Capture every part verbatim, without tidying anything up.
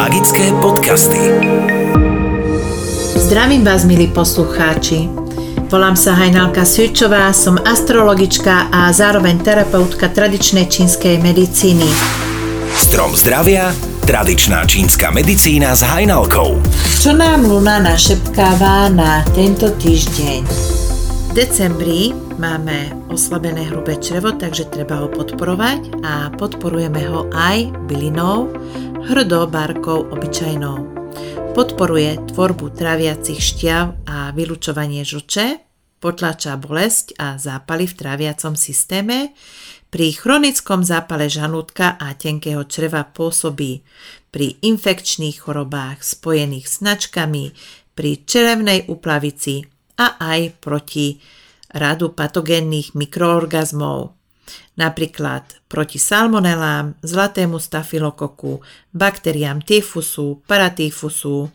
Magické podcasty. Zdravím vás, milí poslucháči. Volám sa Hajnalka Svičová, som astrologička a zároveň terapeutka tradičnej čínskej medicíny. Strom zdravia, tradičná čínska medicína s Hajnalkou. Čo nám Luna našepkáva na tento týždeň? V decembri máme oslabené hrubé črevo, takže treba ho podporovať a podporujeme ho aj bylinou, hrdobárkou obyčajnou. Podporuje tvorbu traviacich šťav a vylučovanie žlče, potláča bolesť a zápaly v traviacom systéme, pri chronickom zápale žalúdka a tenkého čreva pôsobí, pri infekčných chorobách spojených s značkami, pri črevnej úplavici a aj proti radu patogénnych mikroorgazmov, napríklad proti salmonellám, zlatému stafylokoku, baktériám tyfusu, paratyfusu,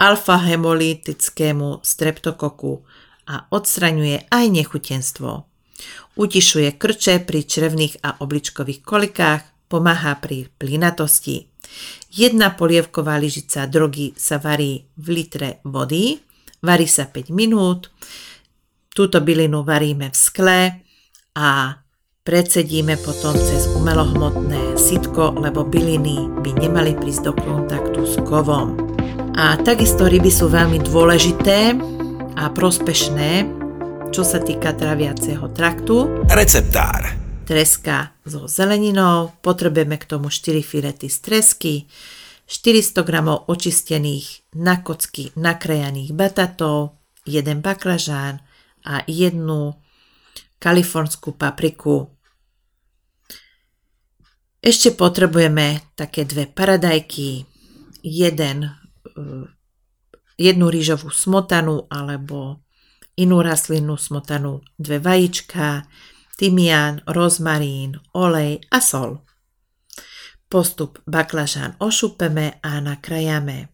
alfahemolytickému streptokoku a odstraňuje aj nechutenstvo. Utišuje krče pri črevných a obličkových kolikách, pomáha pri plynatosti. Jedna polievková lyžica drogy sa varí v litre vody, varí sa päť minút, túto bylinu varíme v skle a precedíme potom cez umelohmotné sitko, lebo byliny by nemali prísť do kontaktu s kovom. A takisto ryby sú veľmi dôležité a prospešné, čo sa týka traviaceho traktu. Receptár. Treska so zeleninou. Potrebujeme k tomu štyri filety z tresky, štyristo gramov očistených na kocky nakrejaných batátov, jeden baklažán a jednu kalifornskú papriku. Ešte potrebujeme také dve paradajky, jeden, jednu rýžovú smotanu alebo inú rastlinnú smotanu, dve vajíčka, tymián, rozmarín, olej a sol. Postup: baklažán ošúpeme a nakrajame.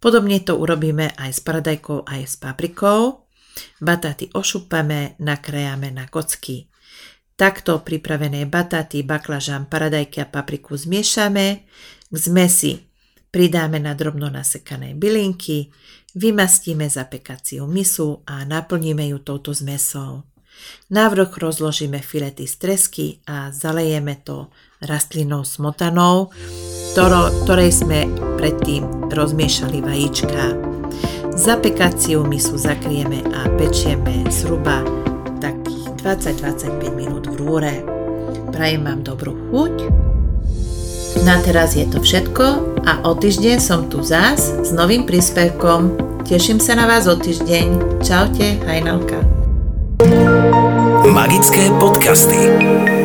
Podobne to urobíme aj s paradajkou, aj s paprikou. Batáty ošupame, nakrájame na kocky. Takto pripravené batáty, baklažán, paradajky a papriku zmiešame. K zmesi pridáme na drobno nasekané bylinky, vymastíme zapekaciu misu a naplníme ju touto zmesou. Navrch rozložíme filety z tresky a zalejeme to rastlinnou smotanou, ktorej sme predtým rozmiešali vajíčka. Zapekaciu misu zakrieme a pečieme zhruba takých dvadsať až dvadsaťpäť minút v rúre. Prajem vám dobrú chuť. Na teraz je to všetko a o týždeň som tu zás s novým príspevkom. Teším sa na vás o týždeň. Čaute, Hajnalka. Magické podcasty.